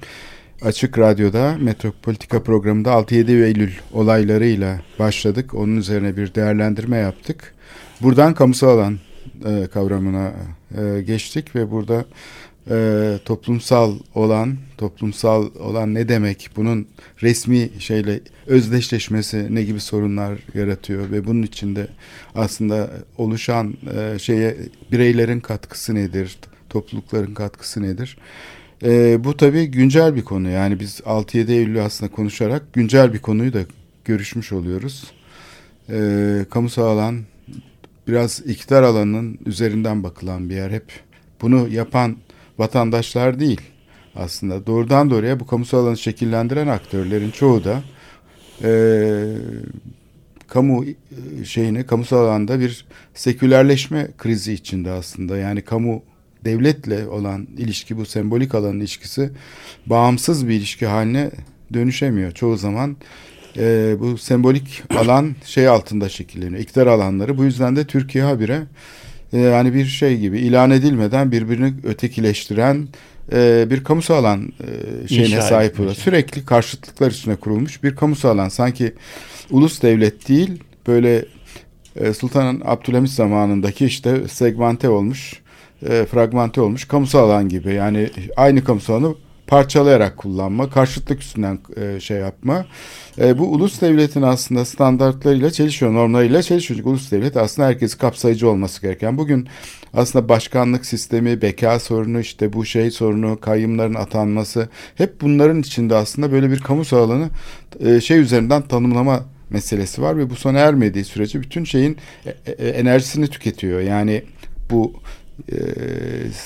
Açık Radyo'da Metropolitika programında altı yedi Eylül olaylarıyla başladık. Onun üzerine bir değerlendirme yaptık. Buradan kamusal alan e, kavramına e, geçtik ve burada e, toplumsal olan, toplumsal olan ne demek? Bunun resmi şeyle özdeşleşmesi ne gibi sorunlar yaratıyor ve bunun içinde aslında oluşan e, şeye bireylerin katkısı nedir? Toplulukların katkısı nedir? E, bu tabii güncel bir konu. Yani biz altı yedi Eylül'ü aslında konuşarak güncel bir konuyu da görüşmüş oluyoruz. E, kamusal alan biraz iktidar alanının üzerinden bakılan bir yer hep. Bunu yapan vatandaşlar değil aslında. Doğrudan doğruya bu kamusal alanı şekillendiren aktörlerin çoğu da e, kamu şeyini, kamusal alanda bir sekülerleşme krizi içinde aslında. Yani kamu devletle olan ilişki, bu sembolik alanın ilişkisi bağımsız bir ilişki haline dönüşemiyor. Çoğu zaman e, bu sembolik alan şey altında şekilleniyor. İktidar alanları. Bu yüzden de Türkiye habire e, hani bir şey gibi ilan edilmeden birbirini ötekileştiren e, bir kamusal alan e, şeyine İnşallah. sahip oluyor. Sürekli karşıtlıklar üstüne kurulmuş bir kamusal alan. Sanki ulus devlet değil, böyle e, Sultan Abdülhamit zamanındaki işte segmente olmuş, E, fragmente olmuş kamusal alan gibi. Yani aynı kamusal alanı parçalayarak kullanma, karşıtlık üstünden e, şey yapma. E, bu ulus devletin aslında standartlarıyla çelişiyor, normlarıyla çelişiyor. Çünkü ulus devlet aslında herkesi kapsayıcı olması gereken. Bugün aslında başkanlık sistemi, beka sorunu, işte bu şey sorunu, kayyumların atanması, hep bunların içinde aslında böyle bir kamusal alanı e, şey üzerinden tanımlama meselesi var ve bu sona ermediği sürece bütün şeyin e, e, enerjisini tüketiyor. Yani bu E,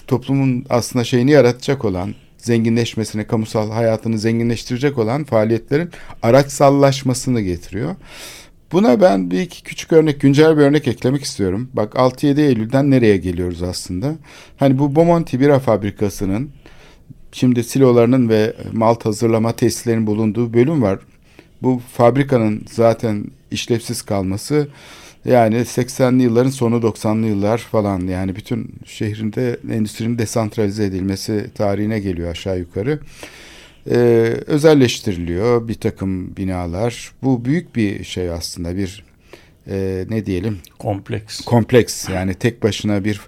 toplumun aslında şeyini yaratacak olan, zenginleşmesini, kamusal hayatını zenginleştirecek olan faaliyetlerin araçsallaşmasını getiriyor. Buna ben bir iki küçük örnek, güncel bir örnek eklemek istiyorum. Bak altı yedi Eylül'den nereye geliyoruz aslında? Hani bu Bomonti bira fabrikasının şimdi silolarının ve malt hazırlama tesislerinin bulunduğu bölüm var. Bu fabrikanın zaten işlevsiz kalması, yani seksenli yılların sonu, doksanlı yıllar falan, yani bütün şehrinde endüstrinin desantralize edilmesi tarihine geliyor aşağı yukarı. Ee, özelleştiriliyor bir takım binalar. Bu büyük bir şey aslında, bir e, ne diyelim? Kompleks. Kompleks, yani tek başına bir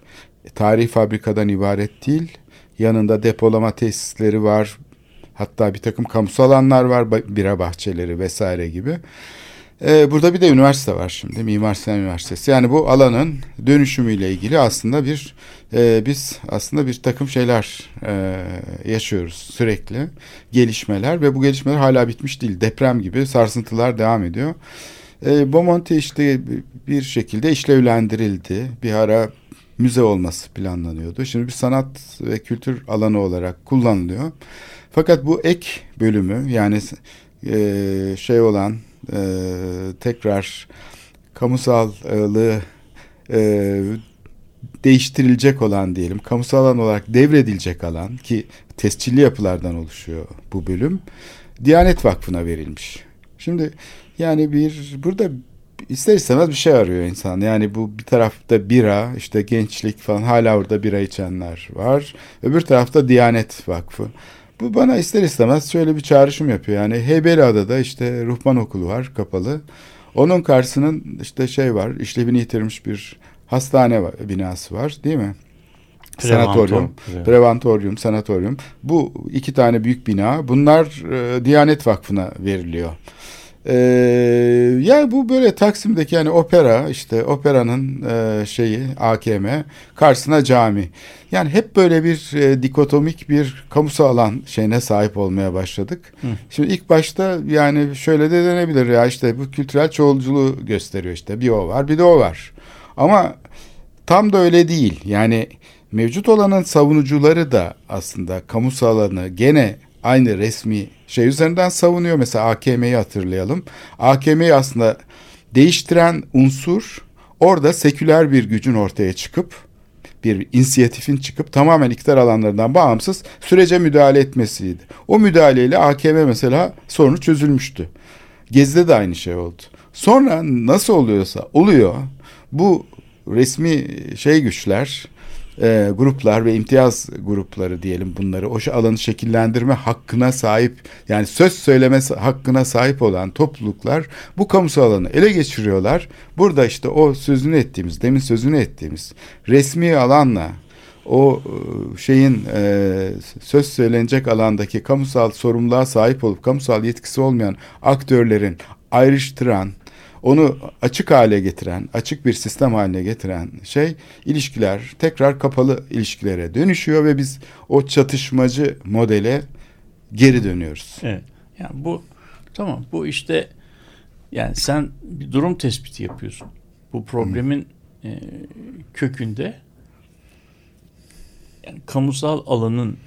tarihi fabrikadan ibaret değil. Yanında depolama tesisleri var. Hatta bir takım kamusal alanlar var, bira bahçeleri vesaire gibi. Burada bir de üniversite var şimdi, Mimar Sinan Üniversitesi. Yani bu alanın dönüşümüyle ilgili aslında bir e, biz aslında bir takım şeyler e, yaşıyoruz sürekli, gelişmeler ve bu gelişmeler hala bitmiş değil. Deprem gibi sarsıntılar devam ediyor. E, Bomonti işte bir şekilde işlevlendirildi. Bir ara müze olması planlanıyordu. Şimdi bir sanat ve kültür alanı olarak kullanılıyor. Fakat bu ek bölümü, yani e, şey olan Ee, tekrar kamusallığı e, değiştirilecek olan, diyelim kamusal alan olarak devredilecek alan, ki tescilli yapılardan oluşuyor bu bölüm, Diyanet Vakfı'na verilmiş. Şimdi yani bir burada ister istemez bir şey arıyor insan. Yani bu bir tarafta bira, işte gençlik falan, hala orada bira içenler var. Öbür tarafta Diyanet Vakfı. Bu bana ister istemez şöyle bir çağrışım yapıyor. Yani Heybeliada'da işte Ruhban Okulu var, kapalı. Onun karşısının işte şey var, işlevini yitirmiş bir hastane var, binası var değil mi? Sanatoryum, Preventoryum, sanatoryum. Bu iki tane büyük bina. Bunlar e, Diyanet Vakfı'na veriliyor. E, ya bu böyle Taksim'deki yani opera, işte operanın e, şeyi A K M, karşısına cami. Yani hep böyle bir e, dikotomik bir kamusal alan şeyine sahip olmaya başladık. Hı. Şimdi ilk başta yani şöyle de denebilir, ya işte bu kültürel çoğulculuğu gösteriyor, işte bir o var bir de o var. Ama tam da öyle değil. Yani mevcut olanın savunucuları da aslında kamusal alanı gene aynı resmi şey üzerinden savunuyor. Mesela A K M'yi hatırlayalım. A K M'yi aslında değiştiren unsur, orada seküler bir gücün ortaya çıkıp, bir inisiyatifin çıkıp tamamen iktidar alanlarından bağımsız sürece müdahale etmesiydi. O müdahaleyle A K M mesela sorunu çözülmüştü. Gezi'de de aynı şey oldu. Sonra nasıl oluyorsa oluyor, bu resmi şey güçler, e, gruplar ve imtiyaz grupları diyelim bunları, o alanı şekillendirme hakkına sahip, yani söz söyleme hakkına sahip olan topluluklar bu kamusal alanı ele geçiriyorlar. Burada işte o sözünü ettiğimiz, demin sözünü ettiğimiz resmi alanla o şeyin e, söz söylenecek alandaki kamusal sorumluluğa sahip olup kamusal yetkisi olmayan aktörlerin ayrıştıran, onu açık hale getiren, açık bir sistem haline getiren şey, ilişkiler tekrar kapalı ilişkilere dönüşüyor ve biz o çatışmacı modele geri dönüyoruz. Evet. Yani bu tamam, bu işte yani sen bir durum tespiti yapıyorsun. Bu problemin hmm. e, kökünde yani kamusal alanın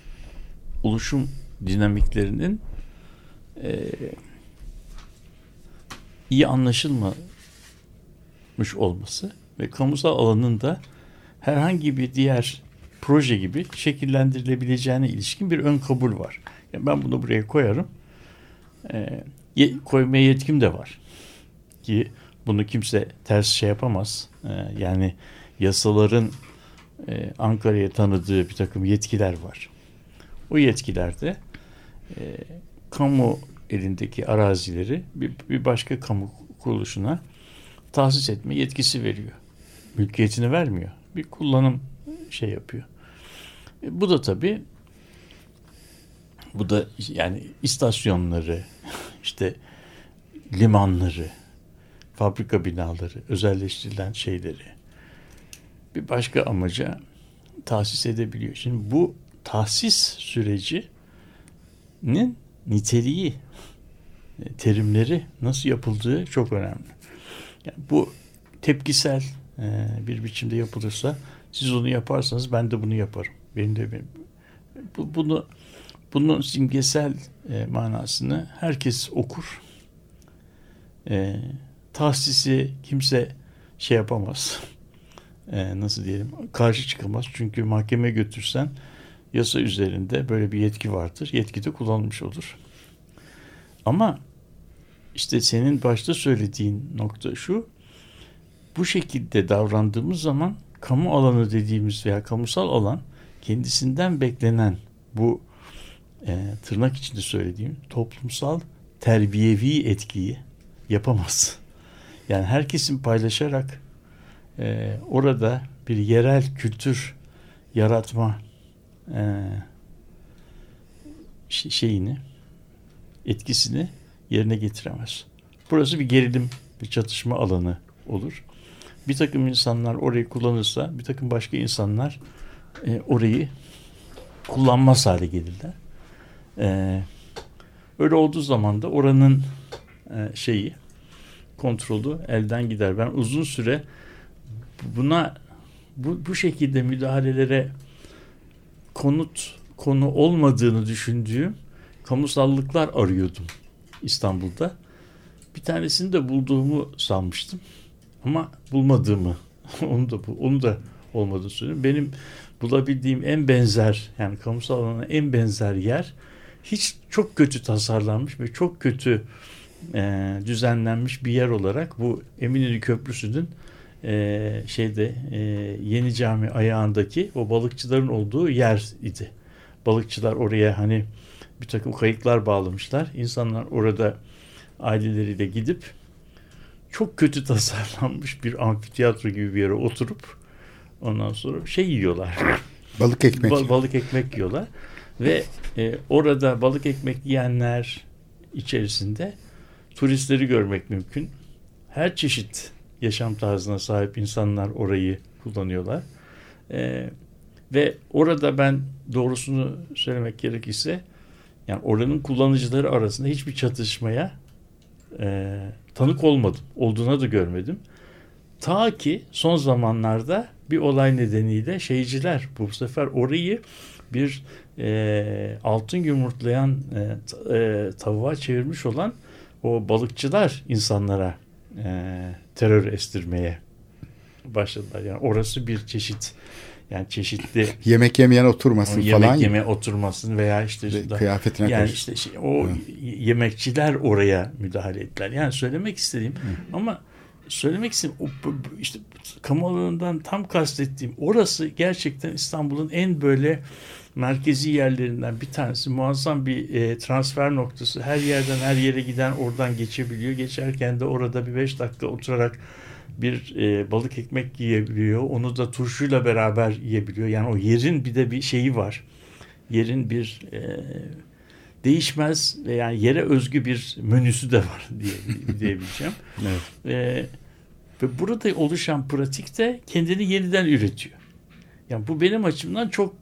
oluşum dinamiklerinin e, iyi anlaşılmamış olması ve kamusal alanın da herhangi bir diğer proje gibi şekillendirilebileceğine ilişkin bir ön kabul var. Yani ben bunu buraya koyarım, e, koymaya yetkim de var ki bunu kimse ters şey yapamaz. E, yani yasaların e, Ankara'ya tanıdığı bir takım yetkiler var. O yetkilerde e, kamu elindeki arazileri bir, bir başka kamu kuruluşuna tahsis etme yetkisi veriyor. Mülkiyetini vermiyor. Bir kullanım şey yapıyor. E, bu da tabii bu da yani istasyonları, işte limanları, fabrika binaları, özelleştirilen şeyleri bir başka amaca tahsis edebiliyor. Şimdi bu tahsis sürecinin niteliği, terimleri nasıl yapıldığı çok önemli. Yani bu tepkisel bir biçimde yapılırsa, siz onu yaparsanız ben de bunu yaparım. Benim de benim. Bu, bunu bunun simgesel manasını herkes okur. E, tahsisi kimse şey yapamaz. E, nasıl diyelim? Karşı çıkamaz. Çünkü mahkemeye götürsen yasa üzerinde böyle bir yetki vardır. Yetki de kullanılmış olur. Ama işte senin başta söylediğin nokta şu, bu şekilde davrandığımız zaman kamu alanı dediğimiz veya kamusal alan kendisinden beklenen bu e, tırnak içinde söylediğim toplumsal terbiyevi etkiyi yapamaz. Yani herkesin paylaşarak e, orada bir yerel kültür yaratma e, şeyini, etkisini yerine getiremez. Burası bir gerilim, bir çatışma alanı olur. Bir takım insanlar orayı kullanırsa, bir takım başka insanlar e, orayı kullanmaz hale gelirler. E, öyle olduğu zaman da oranın e, şeyi, kontrolü elden gider. Ben uzun süre buna, bu, bu şekilde müdahalelere konut konu olmadığını düşündüğüm kamusallıklar arıyordum İstanbul'da. Bir tanesini de bulduğumu sanmıştım. Ama bulmadığımı, onu da onu da olmadığını söylüyorum. Benim bulabildiğim en benzer, yani kamusal alana en benzer yer, hiç çok kötü tasarlanmış ve çok kötü e, düzenlenmiş bir yer olarak bu Eminönü Köprüsü'nün e, şeyde e, Yeni Cami ayağındaki o balıkçıların olduğu yer idi. Balıkçılar oraya hani bir takım kayıklar bağlamışlar. İnsanlar orada aileleriyle gidip çok kötü tasarlanmış bir amfiteyatro gibi bir yere oturup ondan sonra şey yiyorlar. Balık ekmek. Ba- balık ekmek yiyorlar. Ve e, orada balık ekmek yiyenler içerisinde turistleri görmek mümkün. Her çeşit yaşam tarzına sahip insanlar orayı kullanıyorlar. E, ve orada ben doğrusunu söylemek gerekirse, yani oranın kullanıcıları arasında hiçbir çatışmaya e, tanık olmadım. Olduğuna da görmedim. Ta ki son zamanlarda bir olay nedeniyle şeyciler bu sefer orayı bir e, altın yumurtlayan e, e, tavuğa çevirmiş olan o balıkçılar insanlara e, terör estirmeye başladılar. Yani orası bir çeşit, yani çeşitli yemek yemeyen oturmasın yemek falan. Yemek yemeyen oturmasın veya işte kıyafetine yani işte şey, o hı. yemekçiler oraya müdahale ettiler. Yani söylemek istediğim hı. ama söylemek istediğim, işte kamuoyundan tam kastettiğim orası gerçekten İstanbul'un en böyle merkezi yerlerinden bir tanesi. Muazzam bir e, transfer noktası. Her yerden her yere giden oradan geçebiliyor. Geçerken de orada bir beş dakika oturarak bir e, balık ekmek yiyebiliyor. Onu da turşuyla beraber yiyebiliyor. Yani o yerin bir de bir şeyi var. Yerin bir e, değişmez ve yani yere özgü bir menüsü de var diye diyebileceğim. Evet. E, ve burada oluşan pratik de kendini yeniden üretiyor. Yani bu benim açımdan çok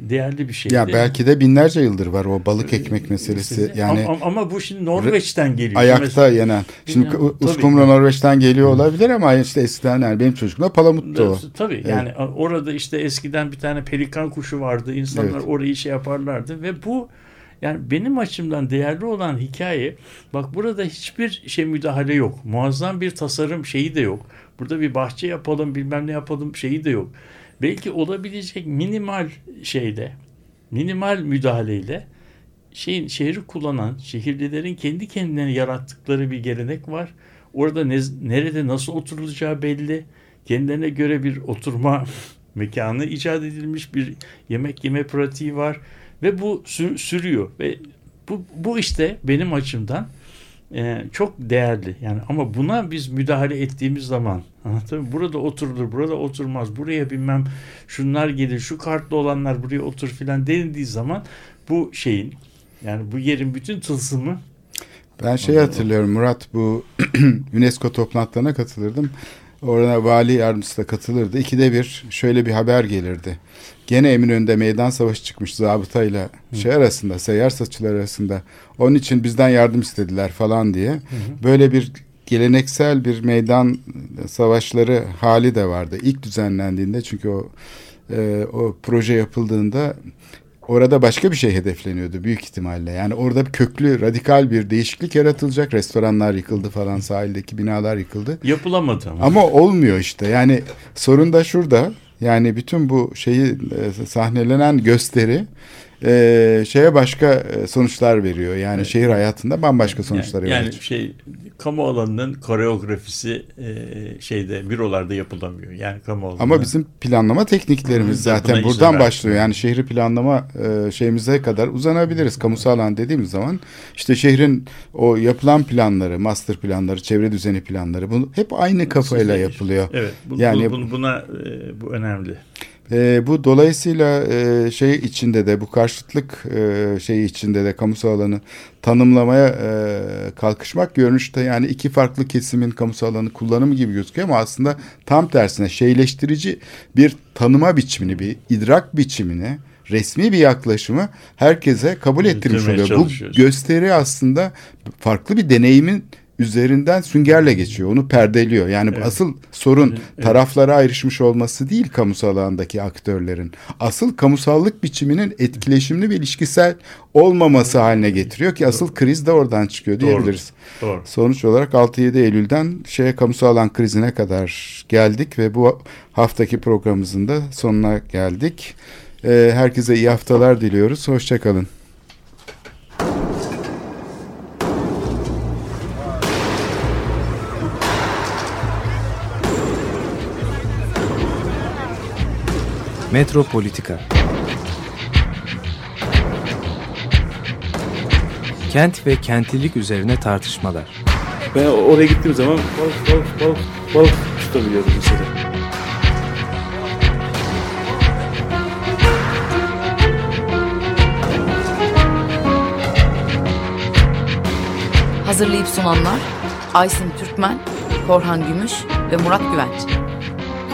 değerli bir şey. Ya belki de binlerce yıldır var o balık ekmek meselesi. Yani ama, ama bu şimdi Norveç'ten geliyor. Ayakta mesela, yenen. Şimdi uskumru Norveç'ten geliyor olabilir ama işte eskiden yani benim çocukluğumda palamuttu o. Tabii evet. Yani orada işte eskiden bir tane pelikan kuşu vardı. İnsanlar evet. orayı şey yaparlardı ve bu yani benim açımdan değerli olan hikaye, bak burada hiçbir şey müdahale yok. Muazzam bir tasarım şeyi de yok. Burada bir bahçe yapalım, bilmem ne yapalım şeyi de yok. Belki olabilecek minimal şeyle, minimal müdahaleyle şeyin, şehri kullanan şehirlilerin kendi kendilerine yarattıkları bir gelenek var. Orada ne, nerede nasıl oturulacağı belli. Kendilerine göre bir oturma mekanı icat edilmiş, bir yemek yeme pratiği var ve bu sür, sürüyor ve bu, bu işte benim açımdan Ee, çok değerli yani, ama buna biz müdahale ettiğimiz zaman tabii burada oturulur, burada oturmaz, buraya bilmem şunlar gelir, şu kartlı olanlar buraya otur filan denildiği zaman bu şeyin yani bu yerin bütün tılsımı. Ben şey hatırlıyorum Murat, bu UNESCO toplantılarına katılırdım. Orada vali yardımcısı da katılırdı. İkide bir şöyle bir haber gelirdi. Gene Eminönü'nde meydan savaşı çıkmış zabıtayla şey arasında, seyyar satıcılar arasında. Onun için bizden yardım istediler falan diye. Hı hı. Böyle bir geleneksel bir meydan savaşları hali de vardı. İlk düzenlendiğinde, çünkü o e, o proje yapıldığında orada başka bir şey hedefleniyordu büyük ihtimalle. Yani orada bir köklü, radikal bir değişiklik yaratılacak. Restoranlar yıkıldı falan, sahildeki binalar yıkıldı. Yapılamadı ama. Ama olmuyor işte. Yani sorun da şurada. Yani bütün bu şeyi sahnelenen gösteri e, şeye başka sonuçlar veriyor. Yani evet. şehir hayatında bambaşka sonuçlar veriyor. Yani, yani şey, kamu alanının koreografisi e, şeyde bürolarda yapılamıyor. Yani kamu alanına... Ama bizim planlama tekniklerimiz zaten buradan başlıyor. Yani şehri planlama e, şeyimize kadar uzanabiliriz. Kamusal alan dediğimiz zaman işte şehrin o yapılan planları, master planları, çevre düzeni planları, bunu hep aynı kafayla yapılıyor. Evet. Bu, yani bu, buna e, bu önemli. E, bu dolayısıyla e, şey içinde de bu karşıtlık e, şeyi içinde de kamusal alanı tanımlamaya e, kalkışmak görünüşte yani iki farklı kesimin kamusal alanı kullanımı gibi gözüküyor ama aslında tam tersine şeyleştirici bir tanıma biçimini, bir idrak biçimini, resmi bir yaklaşımı herkese kabul ettirmiş oluyor. Bu gösteri aslında farklı bir deneyimin üzerinden süngerle geçiyor. Onu perdeliyor. Yani evet. asıl sorun evet. taraflara ayrışmış olması değil kamusal alandaki aktörlerin. Asıl kamusallık biçiminin etkileşimli ve ilişkisel olmaması haline getiriyor ki asıl kriz de oradan çıkıyor diyebiliriz. Doğru. Doğru. Sonuç olarak altı yedi Eylül'den şeye kamusal alan krizine kadar geldik ve bu haftaki programımızın da sonuna geldik. Ee, herkese iyi haftalar diliyoruz. Hoşça kalın. Metropolitika. Kent ve kentlilik üzerine tartışmalar. Ben oraya gittiğim zaman balık balık balık balık tutabiliyordum mesela. Hazırlayıp sunanlar Aysin Türkmen, Korhan Gümüş ve Murat Güvenç.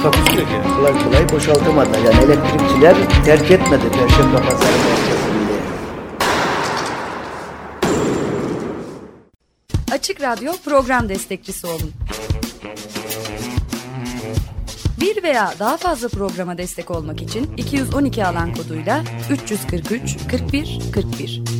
Takusuyor ki. Kolay kolay boşaltamadı. Yani elektrikçiler terk etmedi Perşembe Pazarı merkezinde. Açık Radyo program destekçisi olun. Bir veya daha fazla programa destek olmak için iki yüz on iki alan koduyla üç yüz kırk üç kırk bir kırk bir.